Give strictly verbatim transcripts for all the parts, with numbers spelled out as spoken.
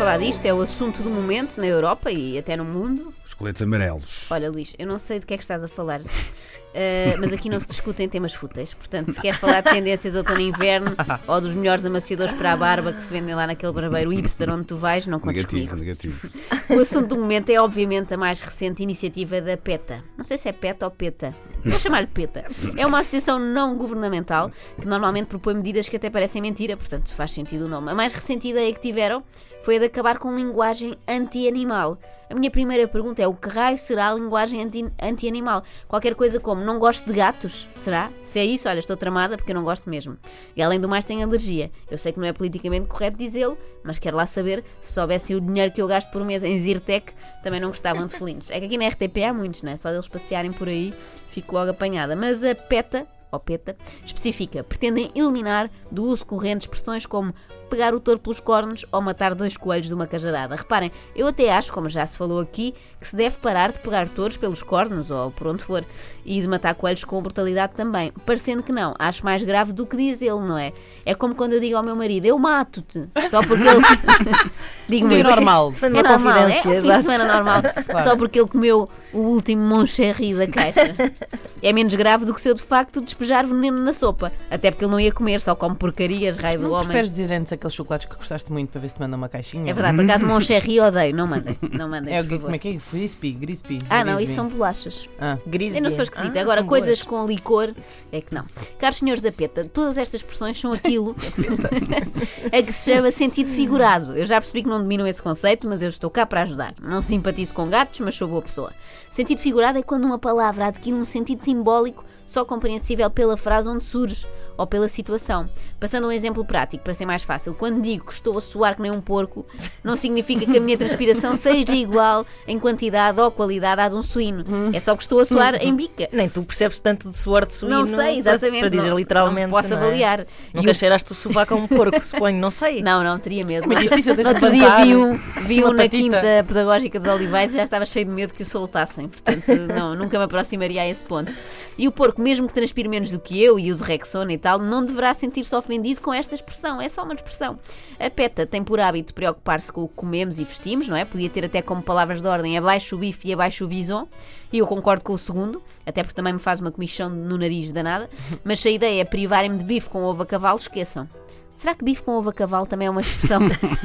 falar disto, é o assunto do momento na Europa e até no mundo. Os coletes amarelos. Olha, Luís, eu não sei de que é que estás a falar, uh, mas aqui não se discutem temas fúteis. Portanto, se quer falar de tendências outono e inverno ou dos melhores amaciadores para a barba que se vendem lá naquele barbeiro hipster onde tu vais, não contes comigo. Negativo, negativo. O assunto do momento é, obviamente, a mais recente iniciativa da PETA. Não sei se é PETA ou PETA. Vou chamar-lhe PETA. É uma associação não governamental que normalmente propõe medidas que até parecem mentira, portanto faz sentido o nome. A mais recente ideia que tiveram foi a de acabar com linguagem anti-animal. A minha primeira pergunta é: o que raio será a linguagem anti- anti-animal? Qualquer coisa como não gosto de gatos? Será? Se é isso, olha, estou tramada porque eu não gosto mesmo. E além do mais tenho alergia. Eu sei que não é politicamente correto dizê-lo, mas quero lá saber se soubessem o dinheiro que eu gasto por mês em Zyrtec, também não gostavam de felinos. É que aqui na R T P há muitos, não é? Só deles passearem por aí, fico logo apanhada. Mas a PETA, ou PETA, especifica, pretendem eliminar do uso corrente expressões como pegar o touro pelos cornos ou matar dois coelhos de uma cajadada. Reparem, eu até acho, como já se falou aqui, que se deve parar de pegar touros pelos cornos ou por onde for, e de matar coelhos com brutalidade também. Parecendo que não, acho mais grave do que dizê-lo, não é? É como quando eu digo ao meu marido, eu mato-te, só porque ele... Digo-me isso. Normal. É normal, confidência, é um fim de semana normal, claro. Só porque ele comeu o último Mon Chéri da caixa. É menos grave do que se eu de facto despejar veneno na sopa, até porque ele não ia comer, só come porcarias, raio do homem. Não preferes dizer antes aqueles chocolates que gostaste muito para ver se te mandam uma caixinha? É verdade, por acaso Mon Chéri odeio, não mandem, não mandem, é, por favor. Como é que é? Grisbì, Grisbì. Ah não, isso são bolachas. Ah. Eu não sou esquisita, ah, agora coisas boas com licor é que não. Caros senhores da PETA, todas estas expressões são aquilo a que se chama sentido figurado. Eu já percebi que não domino esse conceito, mas eu estou cá para ajudar. Não simpatizo com gatos, mas sou boa pessoa. Sentido figurado é quando uma palavra adquire um sentido simbólico só compreensível pela frase onde surge ou pela situação. Passando um exemplo prático, para ser mais fácil, quando digo que estou a suar que nem um porco, não significa que a minha transpiração seja igual em quantidade ou qualidade à de um suíno. É só que estou a suar em bica. Nem tu percebes tanto de suor de suíno. Não sei, exatamente. Para dizer não, literalmente. Não posso não é? avaliar. Nunca o... cheiraste o sovaco a um porco, suponho, não sei. Não, não, teria medo. É difícil de Outro dia vi um, vi um na Quinta Pedagógica dos Olivais e já estava cheio de medo que o soltassem. Portanto, não, nunca me aproximaria a esse ponto. E o porco, mesmo que transpire menos do que eu e use Rexona e tal, não deverá sentir-se ofendido com esta expressão. É só uma expressão. A PETA tem por hábito preocupar-se com o que comemos e vestimos, não é? Podia ter até como palavras de ordem abaixo o bife e abaixo o bison, e eu concordo com o segundo, até porque também me faz uma comichão no nariz danada, mas se a ideia é privarem-me de bife com ovo a cavalo, esqueçam. Será que bife com ovo a cavalo também é uma expressão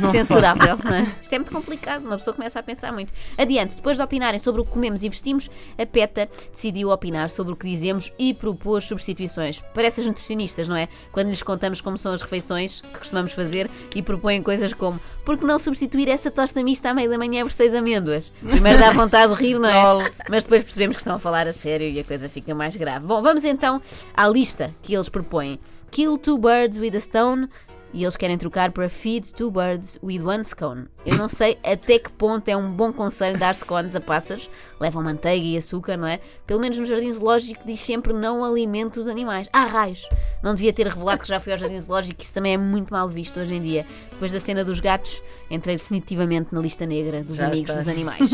censurável? Não é? Isto é muito complicado, uma pessoa começa a pensar muito. Adiante, depois de opinarem sobre o que comemos e vestimos, a PETA decidiu opinar sobre o que dizemos e propôs substituições. Parece as nutricionistas, não é? Quando lhes contamos como são as refeições que costumamos fazer e propõem coisas como: por que não substituir essa tosta mista à meia da manhã por seis amêndoas? Primeiro dá vontade de rir, não é? Mas depois percebemos que estão a falar a sério e a coisa fica mais grave. Bom, vamos então à lista que eles propõem. Kill two birds with a stone. E eles querem trocar para feed two birds with one scone. Eu não sei até que ponto é um bom conselho dar scones a pássaros. Levam manteiga e açúcar, não é? Pelo menos no Jardim Zoológico diz sempre não alimento os animais. Ah, raios! Não devia ter revelado que já fui ao Jardim Zoológico, que isso também é muito mal visto hoje em dia. Depois da cena dos gatos, entrei definitivamente na lista negra dos já amigos estás. dos animais.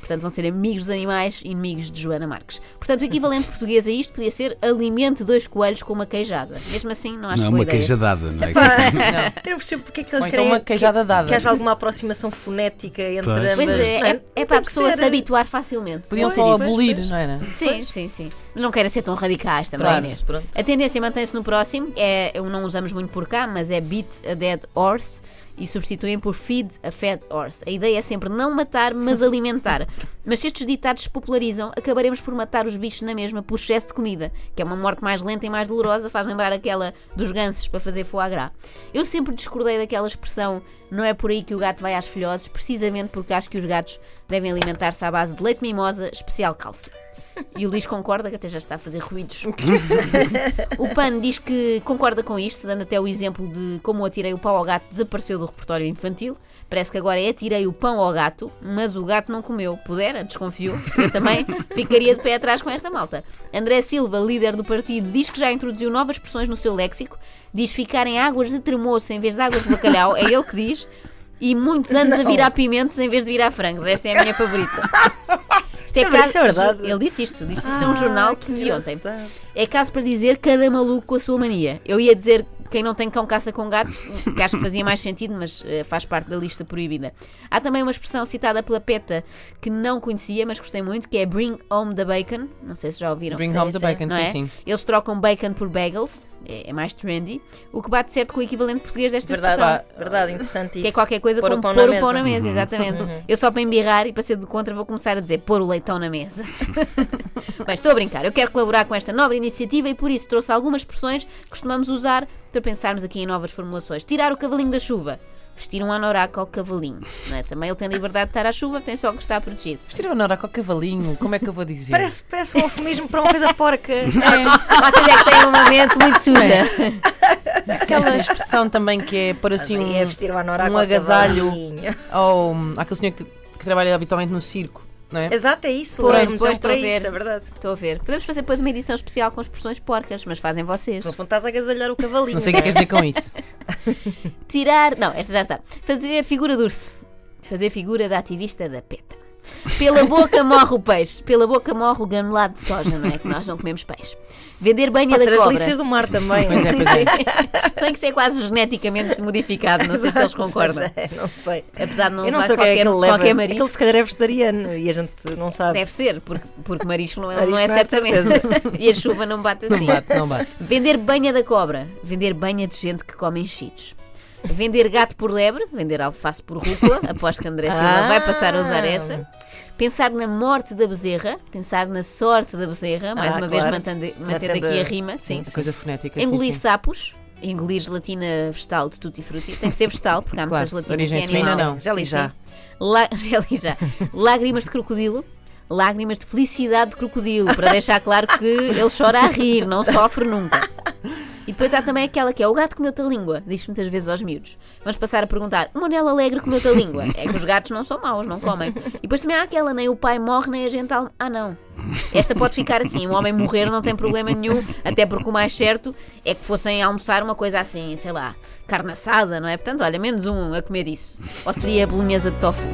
Portanto, vão ser amigos dos animais e inimigos de Joana Marques. Portanto, o equivalente português a isto podia ser alimente dois coelhos com uma queijada. Mesmo assim, não acho não, que uma ideia. queijadada, não é? Não. Eu não percebo porque é que eles então querem uma queijada dada. Que, que haja alguma aproximação fonética entre pois. ambas. Pois é, é, é para a pessoa ser... se habituar facilmente. Podiam só abolir, pois. não era? Sim, pois. sim, sim. Não querem ser tão radicais também. Pronto, né? pronto. A tendência mantém-se no próximo. É, não usamos muito por cá, mas é beat a dead horse. E substituem por feed a fat horse. A ideia é sempre não matar, mas alimentar. Mas se estes ditados se popularizam, acabaremos por matar os bichos na mesma por excesso de comida, que é uma morte mais lenta e mais dolorosa, faz lembrar aquela dos gansos para fazer foie gras. Eu sempre discordei daquela expressão não é por aí que o gato vai às filhoses, precisamente porque acho que os gatos devem alimentar-se à base de leite mimosa, especial cálcio. E o Luís concorda, que até já está a fazer ruídos. O Pan diz que concorda com isto, dando até o exemplo de como atirei o pau ao gato desapareceu do repertório infantil. Parece que agora é atirei o pão ao gato, mas o gato não comeu. Pudera, desconfiou. Eu também ficaria de pé atrás com esta malta. André Silva, líder do partido, diz que já introduziu novas expressões no seu léxico. Diz ficar em águas de tremoço em vez de águas de bacalhau. É ele que diz. E muitos anos não. a virar pimentos em vez de virar frangos. Esta é a minha favorita. É caso, é ele disse isto, disse isto ah, é um jornal que vi ontem. É caso para dizer cada maluco com a sua mania. Eu ia dizer Quem não tem cão caça com gato, que acho que fazia mais sentido, mas uh, faz parte da lista proibida. Há também uma expressão citada pela PETA que não conhecia, mas gostei muito, que é Bring Home the Bacon. Não sei se já ouviram. Bring sim, Home sim. the Bacon, não sim, é? sim. Eles trocam bacon por bagels, é, é mais trendy, o que bate certo com o equivalente português desta verdade, expressão. Ah, verdade, interessante isso. Que é qualquer coisa pôr como o pão pôr na o pão na mesa, uhum. exatamente. Uhum. Eu só para embirrar e para ser de contra vou começar a dizer pôr o leitão na mesa. Bem, estou a brincar. Eu quero colaborar com esta nobre iniciativa e por isso trouxe algumas expressões que costumamos usar para pensarmos aqui em novas formulações. Tirar o cavalinho da chuva. Vestir um anorak ao cavalinho. Não é? Também ele tem liberdade de estar à chuva, tem só que estar protegido. Vestir um anorak ao cavalinho, como é que eu vou dizer? Parece, parece um eufemismo para uma coisa porca. É. Vocês é que têm uma mente muito suja. É. Aquela expressão também que é pôr assim um, é vestir um, anorak um ao agasalho ao, àquele senhor que, que trabalha habitualmente no circo. Não é? Exato, é isso. Pois, então, estou a ver. Isso, é verdade. Estou a ver. Podemos fazer depois uma edição especial com expressões porcas, mas fazem vocês. No fundo estás a agasalhar o cavalinho. Não sei o que queres dizer com isso. Tirar... Não, esta já está. Fazer figura de urso. Fazer figura da ativista da PETA. Pela boca morre o peixe. Pela boca morre o granulado de soja, não é? Que nós não comemos peixe. Vender banha Pode da cobra. Pode ser as delícias do mar também. Pois é, pois é. Tem que ser quase geneticamente modificado. Não sei se eles concordam. Não sei. Apesar de não, não levar qualquer, é qualquer marisco. Aquele se calhar é vegetariano e a gente não sabe. Deve ser, porque, porque marisco não é, marisco não é certamente. E a chuva não bate assim. Não bate, não bate. Vender banha da cobra. Vender banha de gente que come enchidos. Vender gato por lebre, vender alface por rúcula, aposto que André Silva ah. vai passar a usar esta. Pensar na morte da bezerra, pensar na sorte da bezerra, mais ah, uma claro. vez mantendo, mantendo aqui a rima. Sim, sim. Coisa fonética. Engolir sim, sim. sapos, engolir gelatina vegetal de tutti frutti, tem que ser vegetal, porque há muitas claro. gelatinas que é animal. Não, não. Já li já. La... já li já. Lágrimas de crocodilo. Lágrimas de felicidade de crocodilo, para deixar claro que ele chora a rir, não sofre nunca. E depois há também aquela que é o gato comeu-te a língua, diz-se muitas vezes aos miúdos. Vamos passar a perguntar, Monela Alegre comeu-te a língua. É que os gatos não são maus, não comem. E depois também há aquela, nem o pai morre, nem a gente... Al... Ah, não. Esta pode ficar assim, o homem morrer não tem problema nenhum, até porque o mais certo é que fossem almoçar uma coisa assim, sei lá, carne assada, não é? Portanto, olha, menos um a comer isso. Ou seria a bolonhesa de tofu.